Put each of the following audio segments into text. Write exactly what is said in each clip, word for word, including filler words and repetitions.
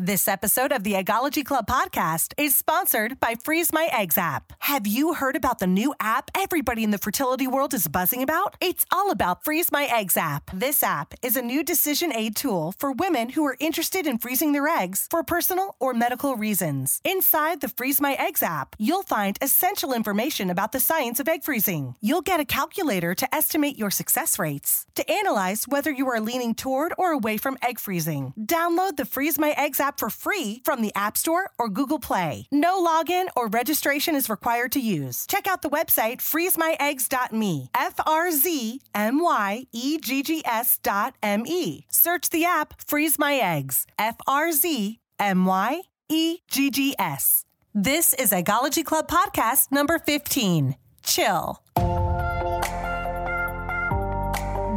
This episode of the Eggology Club podcast is sponsored by Freeze My Eggs app. Have you heard about the new app everybody in the fertility world is buzzing about? It's all about Freeze My Eggs app. This app is a new decision aid tool for women who are interested in freezing their eggs for personal or medical reasons. Inside the Freeze My Eggs app, you'll find essential information about the science of egg freezing. You'll get a calculator to estimate your success rates, to analyze whether you are leaning toward or away from egg freezing. Download the Freeze My Eggs app for free from the App Store or Google Play. No login or registration is required to use. Check out the website freeze my eggs dot me, F-R-Z-M-Y-E-G-G-S dot M-E. Search the app Freeze My Eggs, F R Z M Y E G G S. This is Eggology Club podcast number fifteen, Chill.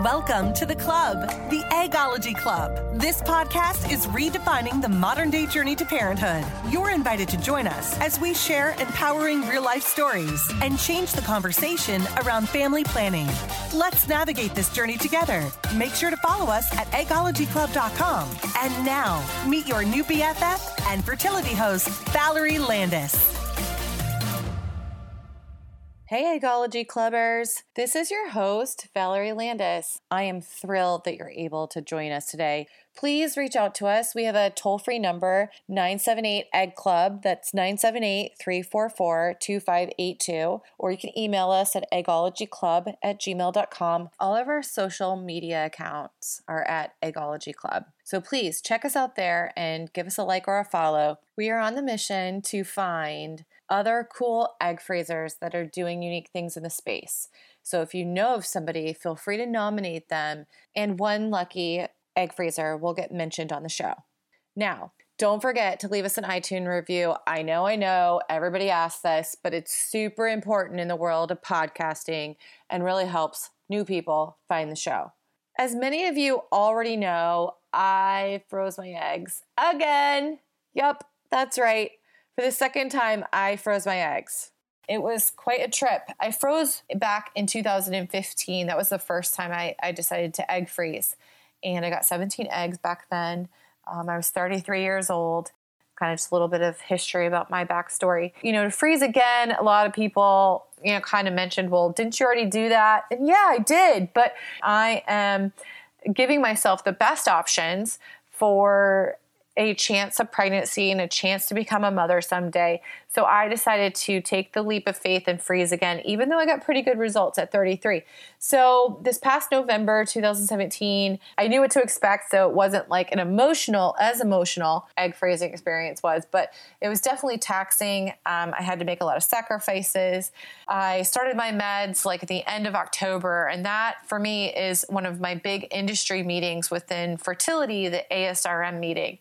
Welcome to the club, the Eggology Club. This podcast is redefining the modern-day journey to parenthood. You're invited to join us as we share empowering real-life stories and change the conversation around family planning. Let's navigate this journey together. Make sure to follow us at eggology club dot com. And now, meet your new B F F and fertility host, Valerie Landis. Hey, Eggology Clubbers. This is your host, Valerie Landis. I am thrilled that you're able to join us today. Please reach out to us. We have a toll-free number, nine seven eight egg club. That's nine seven eight, three four four, two five eight two. Or you can email us at eggologyclub at gmail dot com. All of our social media accounts are at Eggology Club. So please check us out there and give us a like or a follow. We are on the mission to find other cool egg freezers that are doing unique things in the space. So if you know of somebody, feel free to nominate them, and one lucky egg freezer will get mentioned on the show. Now, don't forget to leave us an iTunes review. I know, I know, everybody asks this, but it's super important in the world of podcasting and really helps new people find the show. As many of you already know, I froze my eggs again. Yep, that's right. For the second time, I froze my eggs. It was quite a trip. I froze back in two thousand fifteen. That was the first time I, I decided to egg freeze. And I got seventeen eggs back then. Um, I was thirty-three years old. Kind of just a little bit of history about my backstory. You know, to freeze again, a lot of people, you know, kind of mentioned, well, didn't you already do that? And yeah, I did. But I am giving myself the best options for a chance of pregnancy and a chance to become a mother someday. So I decided to take the leap of faith and freeze again, even though I got pretty good results at thirty-three. So this past November, two thousand seventeen, I knew what to expect. So it wasn't like an emotional, as emotional egg freezing experience was, but it was definitely taxing. Um, I had to make a lot of sacrifices. I started my meds like at the end of October. And that for me is one of my big industry meetings within fertility, the A S R M meeting.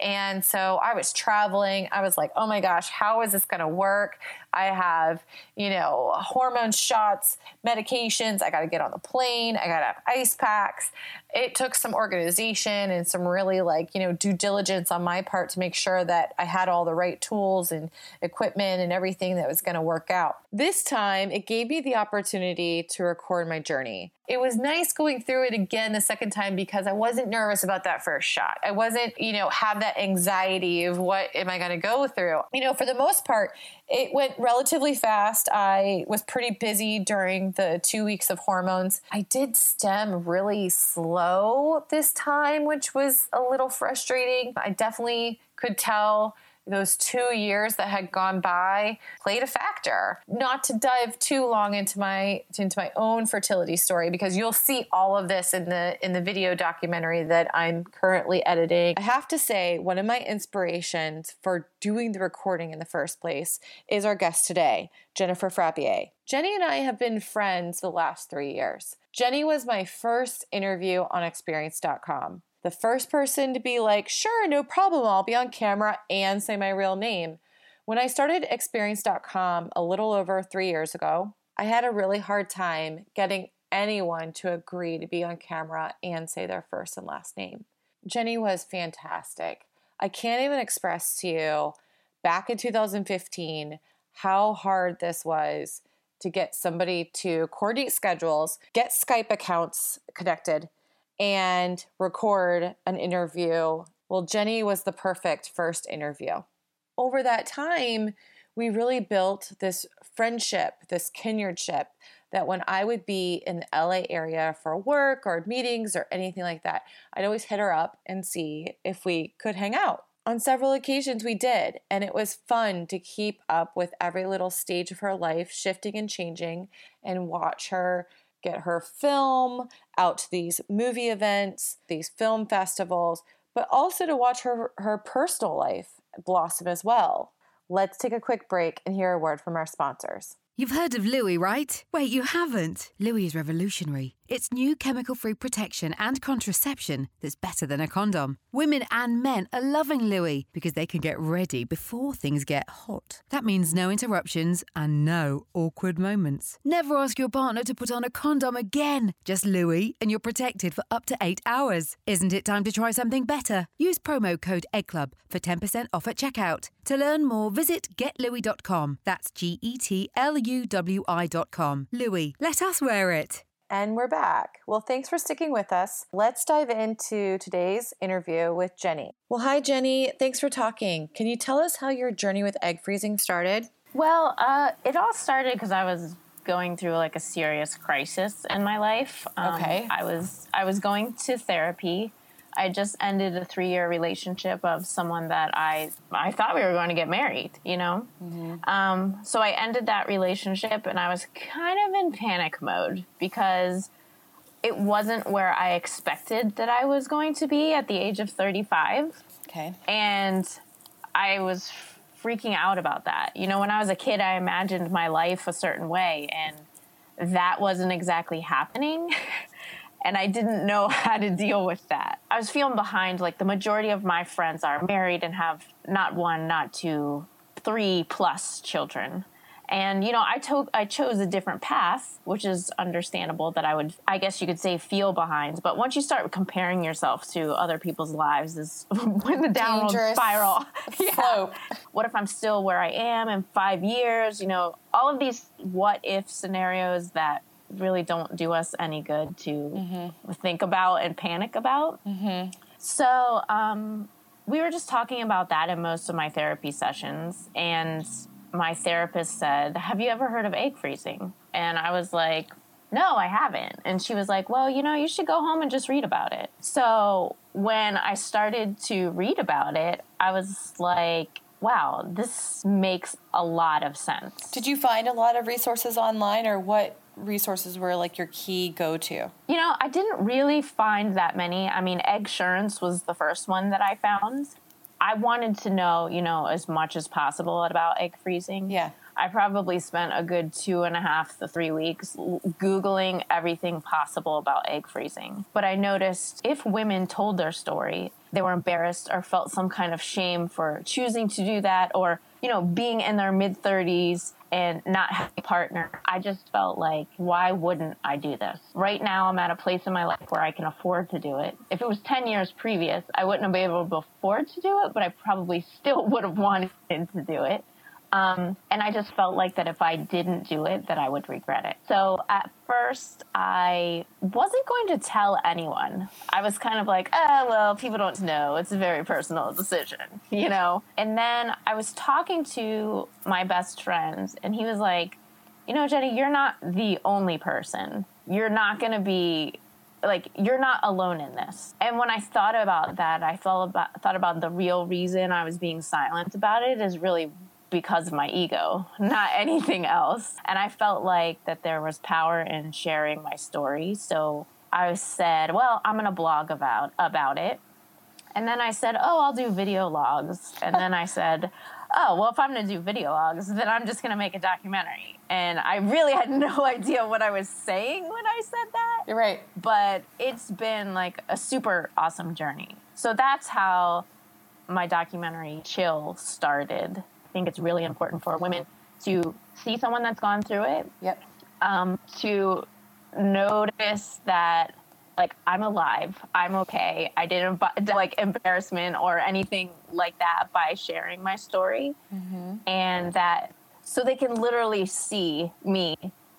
And so I was traveling. I was like, oh my gosh, how is this going to work? I have, you know, hormone shots, medications. I got to get on the plane. I got to have ice packs. It took some organization and some really like, you know, due diligence on my part to make sure that I had all the right tools and equipment and everything that was going to work out. This time it gave me the opportunity to record my journey. It was nice going through it again the second time because I wasn't nervous about that first shot. I wasn't, you know, have that anxiety of what am I going to go through? You know, for the most part, it went relatively fast. I was pretty busy during the two weeks of hormones. I did stem really slow this time, which was a little frustrating. I definitely could tell those two years that had gone by played a factor. Not to dive too long into my into my own fertility story, because you'll see all of this in the in the video documentary that I'm currently editing. I have to say, one of my inspirations for doing the recording in the first place is our guest today, Jennifer Frappier. Jenny and I have been friends the last three years. Jenny was my first interview on experience dot com. The first person to be like, sure, no problem, I'll be on camera and say my real name. When I started experience dot com a little over three years ago, I had a really hard time getting anyone to agree to be on camera and say their first and last name. Jenny was fantastic. I can't even express to you back in two thousand fifteen how hard this was to get somebody to coordinate schedules, get Skype accounts connected, and record an interview Well, Jenny was the perfect first interview. Over that time, we really built this friendship, this kindredship, that when I would be in the L A area for work or meetings or anything like that, I'd always hit her up and see if we could hang out. On several occasions we did, and it was fun to keep up with every little stage of her life, shifting and changing, and watch her get her film out to these movie events, these film festivals, but also to watch her, her personal life blossom as well. Let's take a quick break and hear a word from our sponsors. You've heard of Louie, right? Wait, you haven't? Louie is revolutionary. It's new chemical-free protection and contraception that's better than a condom. Women and men are loving Louie because they can get ready before things get hot. That means no interruptions and no awkward moments. Never ask your partner to put on a condom again. Just Louie and you're protected for up to eight hours. Isn't it time to try something better? Use promo code EGGCLUB for ten percent off at checkout. To learn more, visit get louie dot com. That's G E T L U W I dot com. Louie, let us wear it. And we're back. Well, thanks for sticking with us. Let's dive into today's interview with Jenny. Well, hi, Jenny. Thanks for talking. Can you tell us how your journey with egg freezing started? Well, uh, it all started because I was going through like a serious crisis in my life. Um, okay. I was I was going to therapy. I just ended a three-year relationship of someone that I I thought we were going to get married, you know? Mm-hmm. Um, so I ended that relationship, and I was kind of in panic mode because it wasn't where I expected that I was going to be at the age of thirty-five. Okay. And I was freaking out about that. You know, when I was a kid, I imagined my life a certain way, and that wasn't exactly happening. And I didn't know how to deal with that. I was feeling behind. Like the majority of my friends are married and have not one, not two, three plus children. And, you know, I, to- I chose a different path, which is understandable that I would, I guess you could say, feel behind. But once you start comparing yourself to other people's lives is when the downward spiral. Yeah. What if I'm still where I am in five years? You know, all of these what if scenarios that really don't do us any good to mm-hmm. think about and panic about. Mm-hmm. So um, we were just talking about that in most of my therapy sessions. And my therapist said, have you ever heard of egg freezing? And I was like, no, I haven't. And she was like, well, you know, you should go home and just read about it. So when I started to read about it, I was like, wow, this makes a lot of sense. Did you find a lot of resources online, or what resources were like your key go-to? You know, I didn't really find that many. I mean, Eggsurance was the first one that I found. I wanted to know, you know, as much as possible about egg freezing. Yeah. I probably spent a good two and a half to three weeks Googling everything possible about egg freezing. But I noticed if women told their story, they were embarrassed or felt some kind of shame for choosing to do that, or, you know, being in their mid-thirties and not having a partner. I just felt like, why wouldn't I do this? Right now, I'm at a place in my life where I can afford to do it. If it was ten years previous, I wouldn't have been able to afford to do it, but I probably still would have wanted to do it. Um, and I just felt like that if I didn't do it, that I would regret it. So at first, I wasn't going to tell anyone. I was kind of like, oh, well, people don't know. It's a very personal decision, you know? And then I was talking to my best friend, and he was like, you know, Jenny, you're not the only person. You're not going to be... like, you're not alone in this. And when I thought about that, I thought about, thought about the real reason I was being silent about it is really because of my ego, not anything else. And I felt like that there was power in sharing my story. So I said, well, I'm going to blog about, about it. And then I said, oh, I'll do video logs. And then I said, oh, well, if I'm going to do video logs, then I'm just going to make a documentary. And I really had no idea what I was saying when I said that. You're right. But it's been like a super awesome journey. So that's how my documentary Chill started. I think it's really important for women to see someone that's gone through it. Yep. Um, to notice that, like, I'm alive, I'm okay. I didn't, like, embarrassment or anything like that by sharing my story. Mm-hmm. And that, so they can literally see me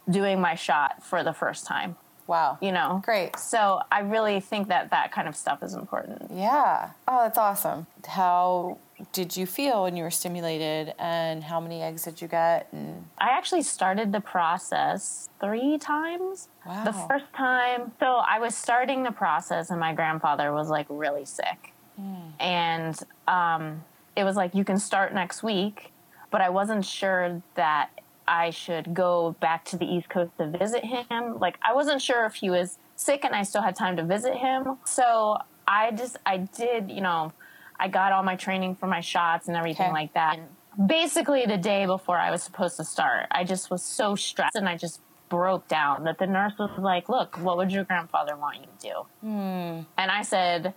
doing my shot for the first time. Wow. You know? Great. So I really think that that kind of stuff is important. Yeah. Oh, that's awesome. How did you feel when you were stimulated, and how many eggs did you get? And... I actually started the process three times. Wow. The first time. So I was starting the process and my grandfather was like really sick. Mm. And um, it was like, you can start next week, but I wasn't sure that I should go back to the East Coast to visit him. Like, I wasn't sure if he was sick and I still had time to visit him. So I just, I did, you know, I got all my training for my shots and everything okay. like that. And basically the day before I was supposed to start, I just was so stressed and I just broke down that the nurse was like, look, what would your grandfather want you to do? Mm. And I said,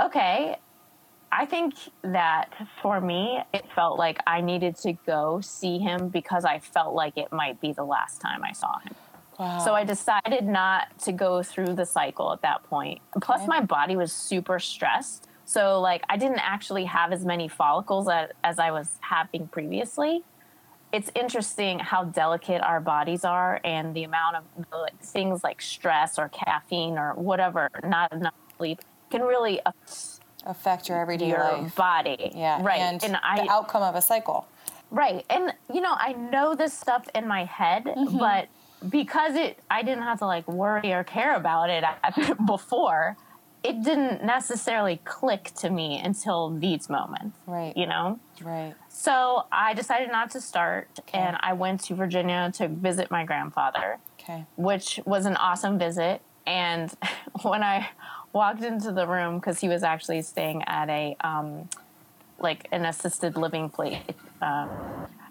okay, I think that for me, it felt like I needed to go see him because I felt like it might be the last time I saw him. Wow. So I decided not to go through the cycle at that point. Plus, okay. my body was super stressed. So, like, I didn't actually have as many follicles as, as I was having previously. It's interesting how delicate our bodies are, and the amount of like, things like stress or caffeine or whatever, not enough sleep, can really affect affect your everyday your life. Body. Yeah. Right. And, and I, the outcome of a cycle. Right. And, you know, I know this stuff in my head, mm-hmm. but because it, I didn't have to like worry or care about it before, it didn't necessarily click to me until these moments. Right. You know? Right. So I decided not to start okay. and I went to Virginia to visit my grandfather, okay. which was an awesome visit. And when I walked into the room, because he was actually staying at a, um, like, an assisted living place um,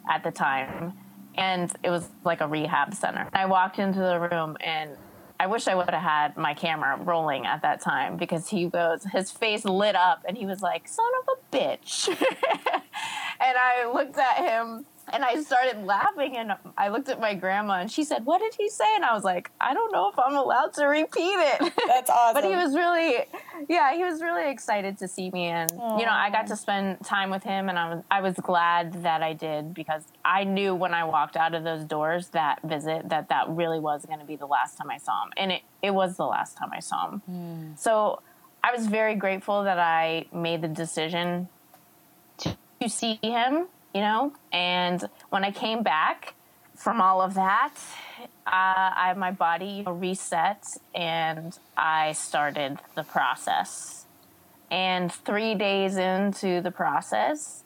at the time, and it was like a rehab center. I walked into the room, and I wish I would have had my camera rolling at that time, because he goes, his face lit up, and he was like, son of a bitch. And I looked at him, and I started laughing, and I looked at my grandma, and she said, what did he say? And I was like, I don't know if I'm allowed to repeat it. That's awesome. But he was really, yeah, he was really excited to see me. And, aww. You know, I got to spend time with him, and I was, I was glad that I did, because I knew when I walked out of those doors that visit that that really was going to be the last time I saw him. And it, it was the last time I saw him. Mm. So I was very grateful that I made the decision to, to see him. You know, and when I came back from all of that, uh, I my body reset and I started the process. And three days into the process,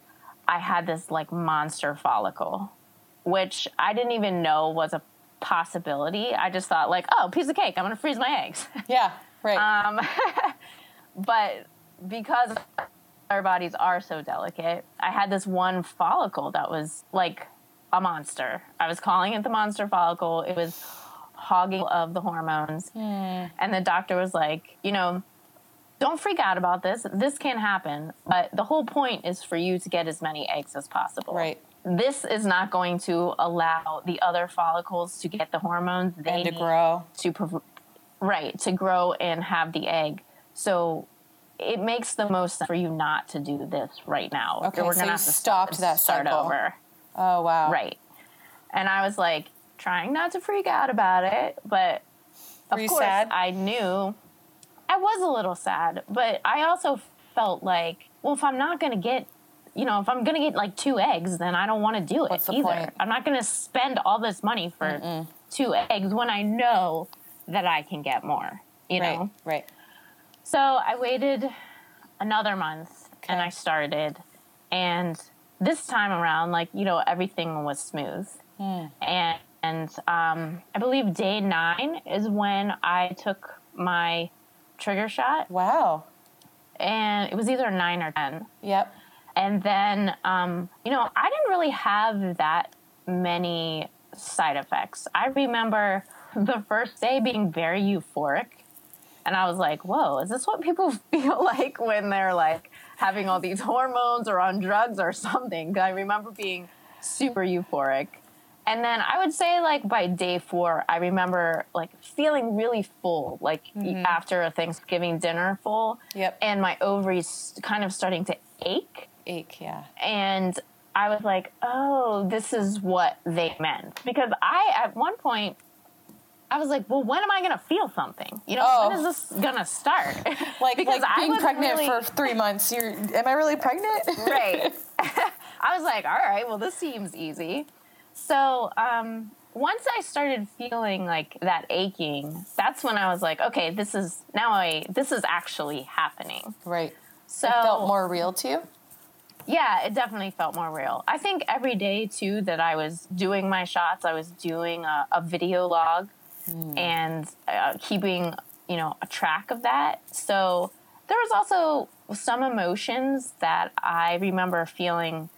I had this like monster follicle, which I didn't even know was a possibility. I just thought like, oh, piece of cake, I'm going to freeze my eggs. Yeah, right. Um, but because... our bodies are so delicate. I had this one follicle that was like a monster. I was calling it the monster follicle. It was hogging of the hormones. Mm. And the doctor was like, you know, don't freak out about this. This can happen. But the whole point is for you to get as many eggs as possible. Right. This is not going to allow the other follicles to get the hormones they and to need grow. To prov- right, to grow and have the egg. So it makes the most sense for you not to do this right now. Okay, we're so gonna have to stopped stop that start cycle. Over. Oh, wow. Right. And I was, like, trying not to freak out about it, but, of were you course, sad? I knew. I was a little sad, but I also felt like, well, if I'm not going to get, you know, if I'm going to get, like, two eggs, then I don't want to do it What's either. The point? I'm not going to spend all this money for Mm-mm. two eggs when I know that I can get more, you right, know? Right, right. So I waited another month okay. and I started, and this time around, like, you know, everything was smooth. Mm. And, and um, I believe day nine is when I took my trigger shot. Wow. And it was either nine or ten. Yep. And then, um, you know, I didn't really have that many side effects. I remember the first day being very euphoric. And I was like, whoa, is this what people feel like when they're, like, having all these hormones or on drugs or something? I remember being super euphoric. And then I would say, like, by day four, I remember, like, feeling really full, like, mm-hmm. after a Thanksgiving dinner full. Yep. And my ovaries kind of starting to ache. Ache, yeah. And I was like, oh, this is what they meant. Because I, at one point... I was like, well, when am I going to feel something? You know, oh. when is this going to start? Like, because like being pregnant really... for three months, you're, am I really pregnant? Right. I was like, all right, well, this seems easy. So um, once I started feeling like that aching, that's when I was like, okay, this is, now I, this is actually happening. Right. So it felt more real to you? Yeah, it definitely felt more real. I think every day, too, that I was doing my shots, I was doing a, a video log mm. and uh, keeping, you know, a track of that. So there was also some emotions that I remember feeling,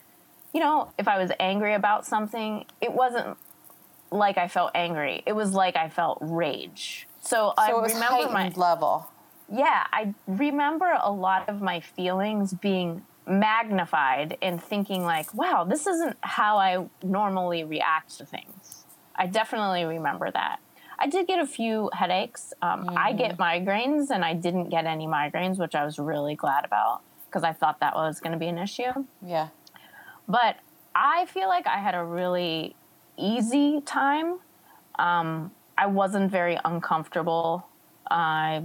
you know, if I was angry about something, it wasn't like I felt angry. It was like I felt rage. So, so I it was remember heightened my level. Yeah, I remember a lot of my feelings being magnified and thinking like, wow, this isn't how I normally react to things. I definitely remember that. I did get a few headaches. Um, mm. I get migraines, and I didn't get any migraines, which I was really glad about because I thought that was going to be an issue. Yeah. But I feel like I had a really easy time. Um, I wasn't very uncomfortable. I, uh,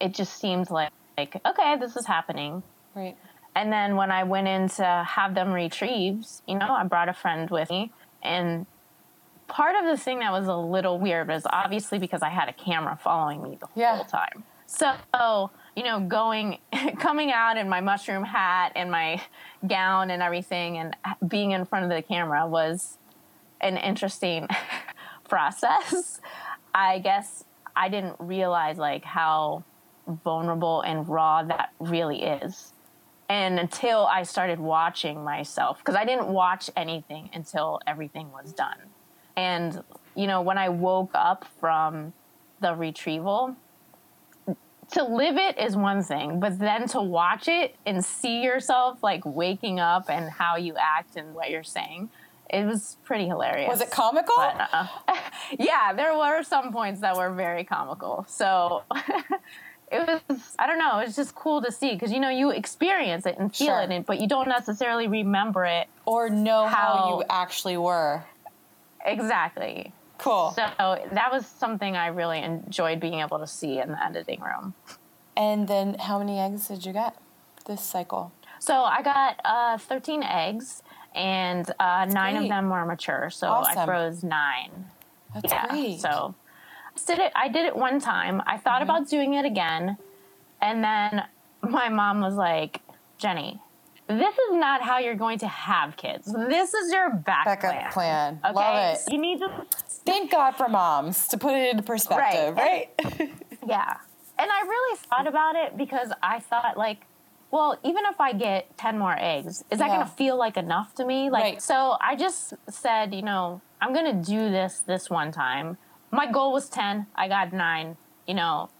it just seemed like, like, okay, this is happening. Right. And then when I went in to have them retrieved, you know, I brought a friend with me. And part of the thing that was a little weird was obviously because I had a camera following me the yeah. whole time. So, you know, going, coming out in my mushroom hat and my gown and everything and being in front of the camera was an interesting process. I guess I didn't realize, like, how vulnerable and raw that really is. And until I started watching myself, because I didn't watch anything until everything was done. And, you know, when I woke up from the retrieval, to live it is one thing, but then to watch it and see yourself, like, waking up and how you act and what you're saying, it was pretty hilarious. Was it comical? But, uh, yeah, there were some points that were very comical. So... It was, I don't know, it was just cool to see because, you know, you experience it and feel sure. it, but you don't necessarily remember it. Or know how, how you actually were. Exactly. Cool. So that was something I really enjoyed being able to see in the editing room. And then how many eggs did you get this cycle? So I got uh, thirteen eggs, and uh, nine great. Of them were mature, so awesome. I froze nine. That's yeah, great. So... Did it, I did it one time. I thought mm-hmm. about doing it again. And then my mom was like, Jenny, this is not how you're going to have kids. This is your back backup plan. plan. Okay? Love it. You need to thank God for moms to put it into perspective, right? right? yeah. And I really thought about it because I thought, like, well, even if I get ten more eggs, is that yeah. going to feel like enough to me? Like, right. So I just said, you know, I'm going to do this this one time. My goal was ten. I got nine. You know,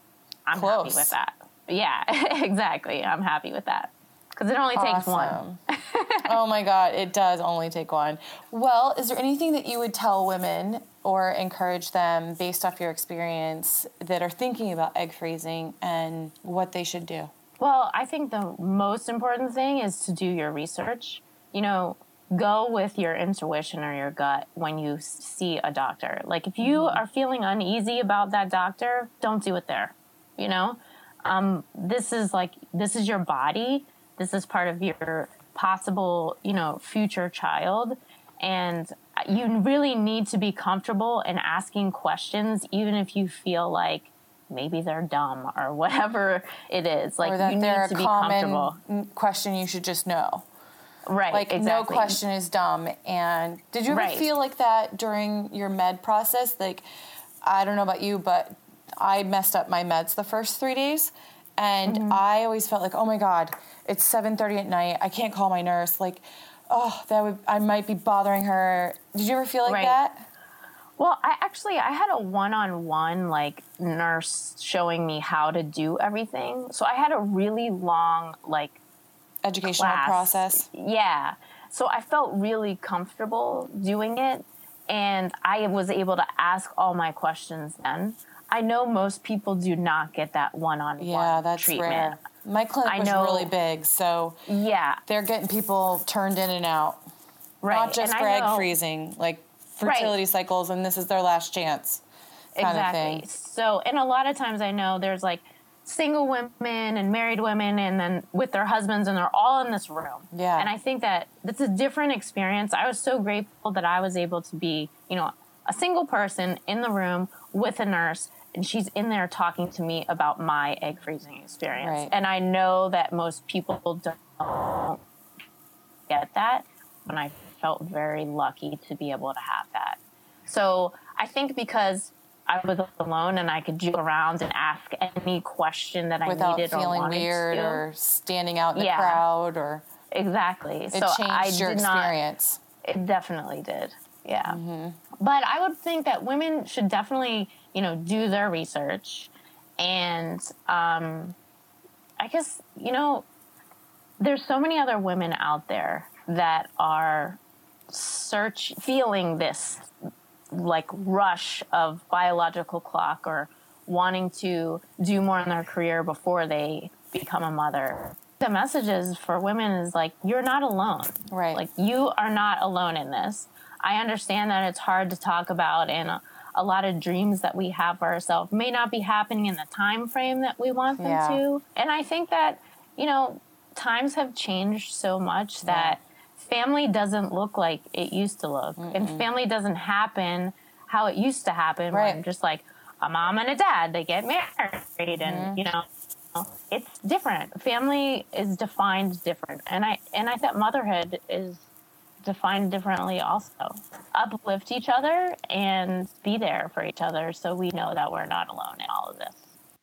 I'm Close. happy with that. Yeah, exactly. I'm happy with that. Because it only awesome. takes one. Oh, my God. It does only take one. Well, is there anything that you would tell women or encourage them based off your experience that are thinking about egg freezing and what they should do? Well, I think the most important thing is to do your research. You know, go with your intuition or your gut when you see a doctor. Like, if you are feeling uneasy about that doctor, don't do it there. You know, um, this is like, this is your body. This is part of your possible, you know, future child. And you really need to be comfortable in asking questions, even if you feel like maybe they're dumb or whatever it is. Like, or that you they're need to a be comfortable. Common question you should just know. Right, like, exactly. No question is dumb. And did you ever right. feel like that during your med process? Like, I don't know about you, but I messed up my meds the first three days. And mm-hmm. I always felt like, oh, my God, it's seven thirty at night. I can't call my nurse. Like, oh, that would I might be bothering her. Did you ever feel like right. that? Well, I actually, I had a one-on-one, like, nurse showing me how to do everything. So I had a really long, like, educational class. process. Yeah. So I felt really comfortable doing it, and I was able to ask all my questions then. I know most people do not get that one-on-one yeah, that's treatment. Rare. My clinic I was know, really big, so yeah. they're getting people turned in and out. Right. Not just and for I egg know, freezing, like fertility right. cycles, and this is their last chance. kind exactly. of thing. So, and a lot of times I know there's like single women and married women and then with their husbands, and they're all in this room. Yeah. And I think that it's a different experience. I was so grateful that I was able to be, you know, a single person in the room with a nurse, and she's in there talking to me about my egg freezing experience. Right. And I know that most people don't get that, and I felt very lucky to be able to have that. So I think because I was alone and I could joke around and ask any question that I Without needed or wanted to. Without feeling weird or standing out in the yeah, crowd or... Exactly. It so changed I your did experience. Not, it definitely did. Yeah. Mm-hmm. But I would think that women should definitely, you know, do their research. And um, I guess, you know, there's so many other women out there that are search feeling this like rush of biological clock or wanting to do more in their career before they become a mother. The messages for women is like, you're not alone. Right. Like you are not alone in this. I understand that it's hard to talk about, and a, a lot of dreams that we have for ourselves may not be happening in the time frame that we want them yeah. to. And I think that, you know, times have changed so much that yeah. family doesn't look like it used to look. Mm-mm. And family doesn't happen how it used to happen. Right. When just like a mom and a dad, they get married, and mm-hmm. you know, it's different. Family is defined different. And I, and I think motherhood is defined differently also. Uplift each other and be there for each other. So we know that we're not alone in all of this.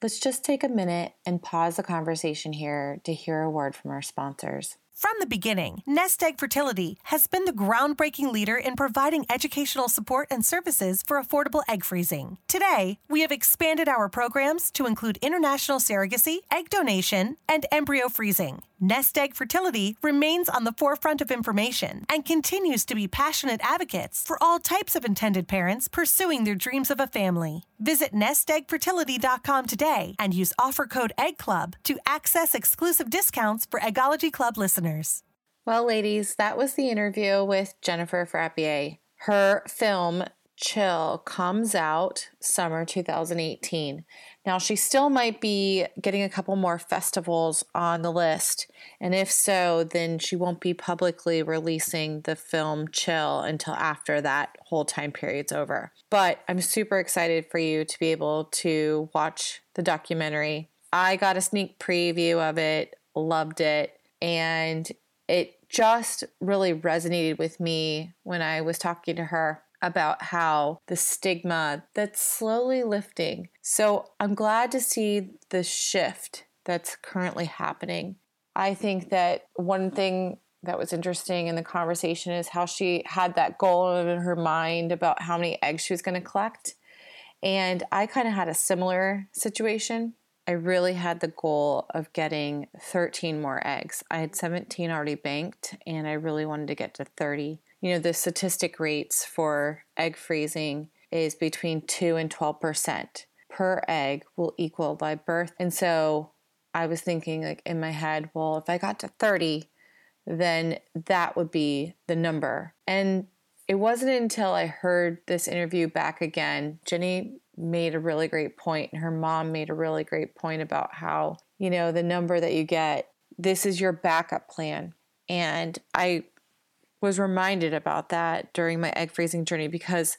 Let's just take a minute and pause the conversation here to hear a word from our sponsors. From the beginning, Nest Egg Fertility has been the groundbreaking leader in providing educational support and services for affordable egg freezing. Today, we have expanded our programs to include international surrogacy, egg donation, and embryo freezing. Nest Egg Fertility remains on the forefront of information and continues to be passionate advocates for all types of intended parents pursuing their dreams of a family. Visit nest egg fertility dot com today and use offer code EGGCLUB to access exclusive discounts for Eggology Club listeners. Well, ladies, that was the interview with Jennifer Frappier. Her film, Chill, comes out summer two thousand eighteen. Now, she still might be getting a couple more festivals on the list, and if so, then she won't be publicly releasing the film Chill until after that whole time period's over. But I'm super excited for you to be able to watch the documentary. I got a sneak preview of it, loved it, and it just really resonated with me when I was talking to her about how the stigma that's slowly lifting. So I'm glad to see the shift that's currently happening. I think that one thing that was interesting in the conversation is how she had that goal in her mind about how many eggs she was going to collect. And I kind of had a similar situation. I really had the goal of getting thirteen more eggs. I had seventeen already banked, and I really wanted to get to thirty. You know, the statistic rates for egg freezing is between two and twelve percent per egg will equal by birth. And so I was thinking like in my head, well, if I got to thirty, then that would be the number. And it wasn't until I heard this interview back again. Jenny made a really great point, and her mom made a really great point about how, you know, the number that you get, this is your backup plan. And I was reminded about that during my egg freezing journey, because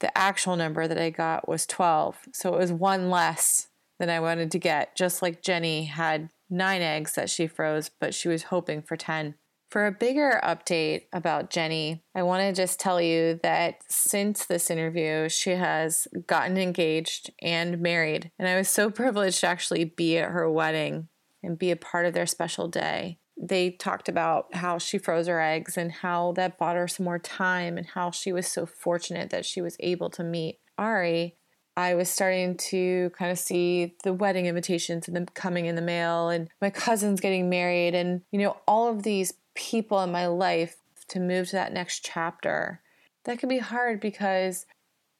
the actual number that I got was twelve. So it was one less than I wanted to get, just like Jenny had nine eggs that she froze, but she was hoping for ten. For a bigger update about Jenny, I want to just tell you that since this interview, she has gotten engaged and married. And I was so privileged to actually be at her wedding and be a part of their special day. They talked about how she froze her eggs and how that bought her some more time and how she was so fortunate that she was able to meet Ari. I was starting to kind of see the wedding invitations and them coming in the mail, and my cousin's getting married, and, you know, all of these people in my life to move to that next chapter. That can be hard, because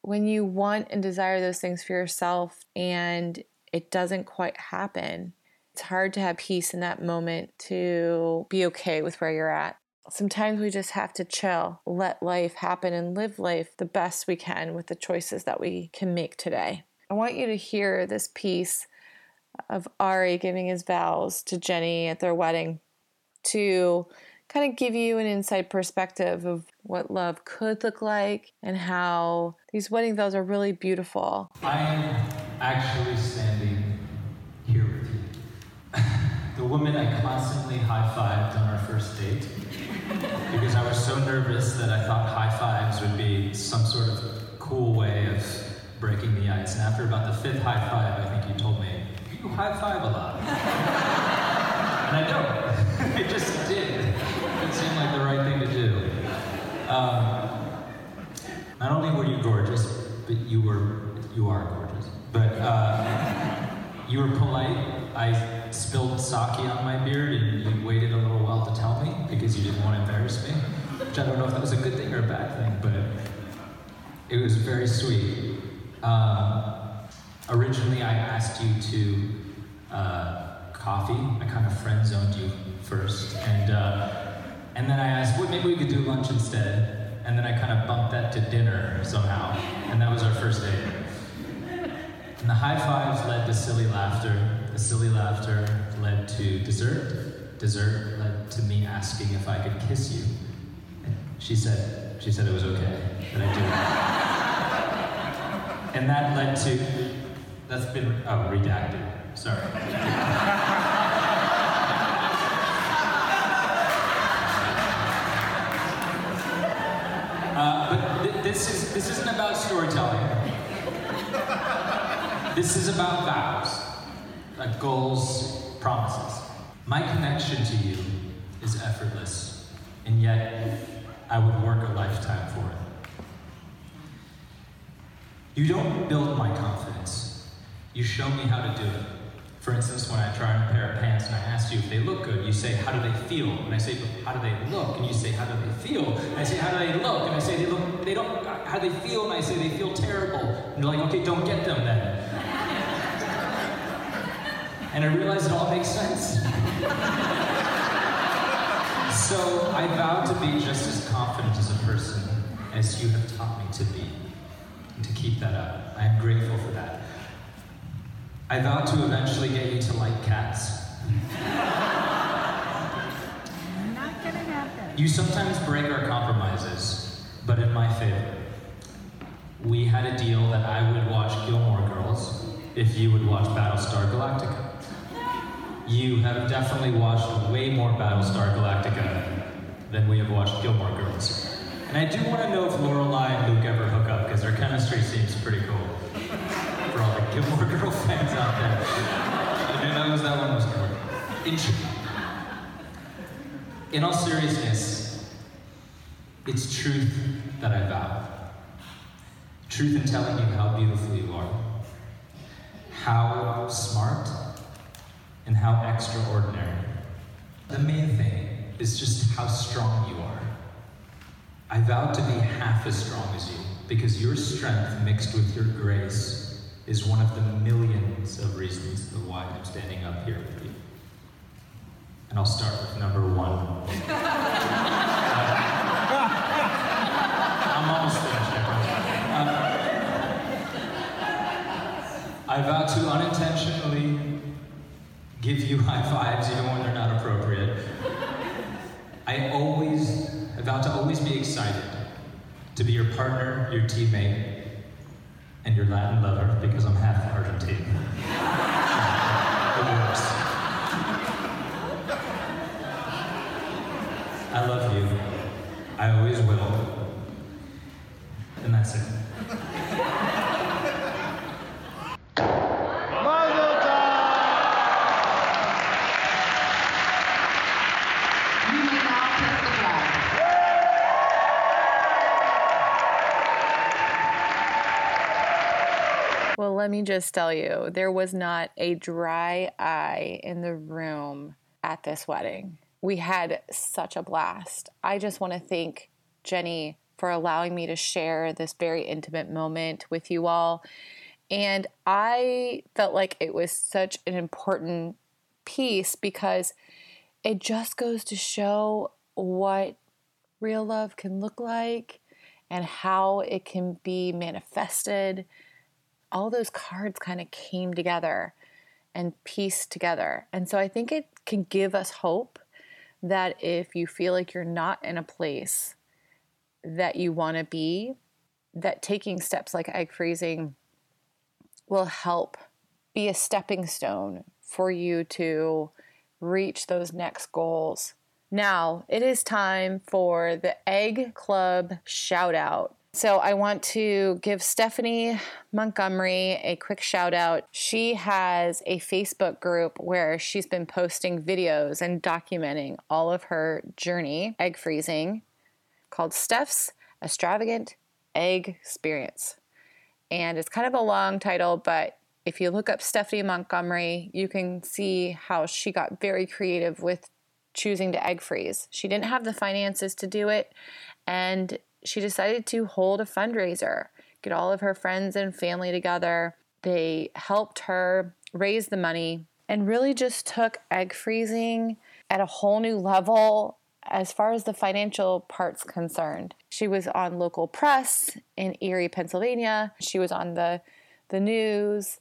when you want and desire those things for yourself and it doesn't quite happen, it's hard to have peace in that moment to be okay with where you're at. sometimes we just have to chill, let life happen, and live life the best we can with the choices that we can make today. I want you to hear this piece of Ari giving his vows to Jenny at their wedding to kind of give you an inside perspective of what love could look like and how these wedding vows are really beautiful. I am actually standing here with you. The woman I constantly high-fived on our first date because I was so nervous that I thought high-fives would be some sort of cool way of breaking the ice. And after about the fifth high-five, I think you told me, you high-five a lot. And I don't. It just did. It seemed like the right thing to do. Um, not only were you gorgeous, but you were, you are gorgeous. But uh, you were polite. I spilled sake on my beard, and you waited a little while to tell me because you didn't want to embarrass me, which I don't know if that was a good thing or a bad thing, but it was very sweet. Um, Originally, I asked you to uh, coffee. I kind of friend-zoned you first. And uh, and then I asked, well, maybe we could do lunch instead. And then I kind of bumped that to dinner somehow. And that was our first date. And the high fives led to silly laughter. The silly laughter led to dessert. Dessert led to me asking if I could kiss you. And she said, she said it was okay that I did. And that led to... That's been, oh, redacted. Sorry. uh, but th- this is this isn't about storytelling. This is about vows, like goals, promises. My connection to you is effortless, and yet I would work a lifetime for it. You don't build my confidence. You show me how to do it. For instance, when I try on a pair of pants and I ask you if they look good, you say, how do they feel? And I say, how do they look? And you say, how do they feel? And I say, how do they look? And I say, they look, they don't, how do they feel? And I say, they feel terrible. And you're like, okay, don't get them then. And I realize it all makes sense. So I vow to be just as confident as a person as you have taught me to be, and to keep that up. I am grateful for that. I vow to eventually get you to like cats. Not gonna happen. You sometimes break our compromises, but in my favor. We had a deal that I would watch Gilmore Girls if you would watch Battlestar Galactica. You have definitely watched way more Battlestar Galactica than we have watched Gilmore Girls. And I do want to know if Lorelai and Luke ever hook up, because their chemistry seems pretty cool. For all the Gilmore Girl fans out there. I knew that was that one was good. In all seriousness, it's truth that I vow. Truth in telling you how beautiful you are, how smart, and how extraordinary. The main thing is just how strong you are. I vow to be half as strong as you, because your strength mixed with your grace is one of the millions of reasons why I'm standing up here with you. And I'll start with number one. I'm almost finished, everyone. Um, I vow to unintentionally give you high fives even when they're not appropriate. I always, I vow to always be excited to be your partner, your teammate, and your Latin lover, because I'm half Argentine. The worst. I love you. I always will. And that's it. Let me just tell you, there was not a dry eye in the room at this wedding. We had such a blast. I just want to thank Jenny for allowing me to share this very intimate moment with you all. And I felt like it was such an important piece because it just goes to show what real love can look like and how it can be manifested. All those cards kind of came together and pieced together. And so I think it can give us hope that if you feel like you're not in a place that you want to be, that taking steps like egg freezing will help be a stepping stone for you to reach those next goals. Now, it is time for the Egg Club shout out. So I want to give Stephanie Montgomery a quick shout out. She has a Facebook group where she's been posting videos and documenting all of her journey, egg freezing, called Steph's Extravagant Egg Experience. And it's kind of a long title, but if you look up Stephanie Montgomery, you can see how she got very creative with choosing to egg freeze. She didn't have the finances to do it, and she decided to hold a fundraiser, get all of her friends and family together. They helped her raise the money and really just took egg freezing at a whole new level as far as the financial part's concerned. She was on local press in Erie, Pennsylvania. She was on the, the news.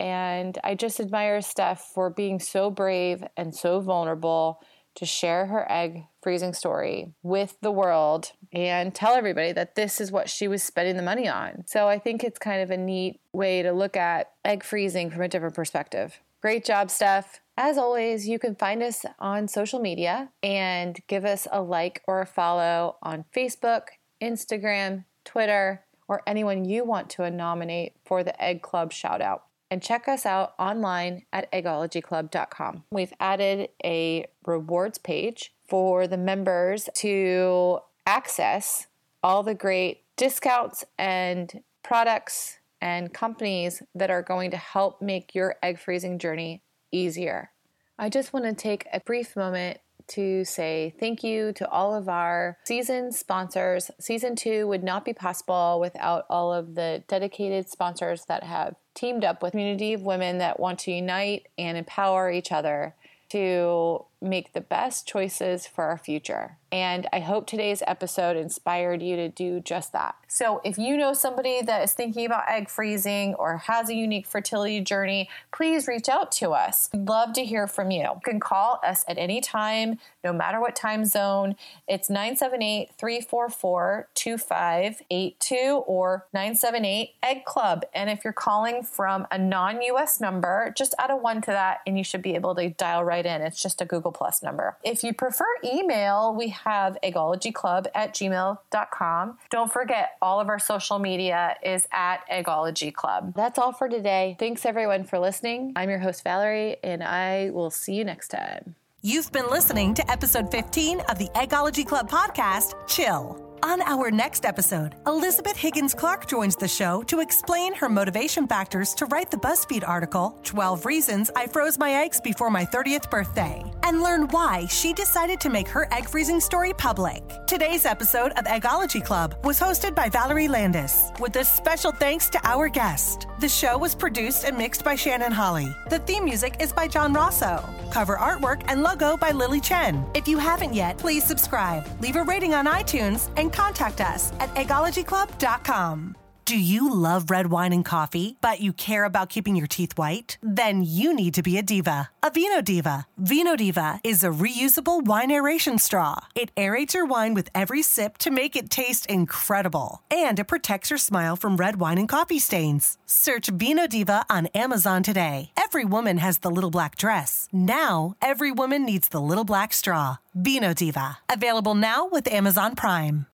And I just admire Steph for being so brave and so vulnerable to share her egg freezing story with the world and tell everybody that this is what she was spending the money on. So I think it's kind of a neat way to look at egg freezing from a different perspective. Great job, Steph. As always, you can find us on social media and give us a like or a follow on Facebook, Instagram, Twitter, or anyone you want to nominate for the Egg Club shout out. And check us out online at eggology club dot com. We've added a rewards page for the members to access all the great discounts and products and companies that are going to help make your egg freezing journey easier. I just want to take a brief moment to say thank you to all of our season sponsors. Season two would not be possible without all of the dedicated sponsors that have teamed up with a community of women that want to unite and empower each other to make the best choices for our future. And I hope today's episode inspired you to do just that. So if you know somebody that is thinking about egg freezing or has a unique fertility journey, please reach out to us. We'd love to hear from you. You can call us at any time, no matter what time zone. It's nine seven eight, three four four, two five eight two or nine seven eight, egg club. And if you're calling from a non-U S number, just add a one to that and you should be able to dial right in. It's just a Google Plus number. If you prefer email, we have eggology club at gmail dot com. Don't forget, all of our social media is at Eggology Club. That's all for today. Thanks everyone for listening. I'm your host, Valerie, and I will see you next time. You've been listening to episode fifteen of the Eggology Club podcast, Chill. On our next episode, Elizabeth Higgins-Clark joins the show to explain her motivation factors to write the BuzzFeed article, twelve Reasons I Froze My Eggs Before My thirtieth Birthday, and learn why she decided to make her egg freezing story public. Today's episode of Eggology Club was hosted by Valerie Landis, with a special thanks to our guest. The show was produced and mixed by Shannon Holly. The theme music is by John Rosso. Cover artwork and logo by Lily Chen. If you haven't yet, please subscribe, leave a rating on iTunes, and contact us at eggology club dot com. Do you love red wine and coffee, but you care about keeping your teeth white? Then you need to be a diva. A Vino Diva. Vino Diva is a reusable wine aeration straw. It aerates your wine with every sip to make it taste incredible. And it protects your smile from red wine and coffee stains. Search Vino Diva on Amazon today. Every woman has the little black dress. Now, every woman needs the little black straw. Vino Diva. Available now with Amazon Prime.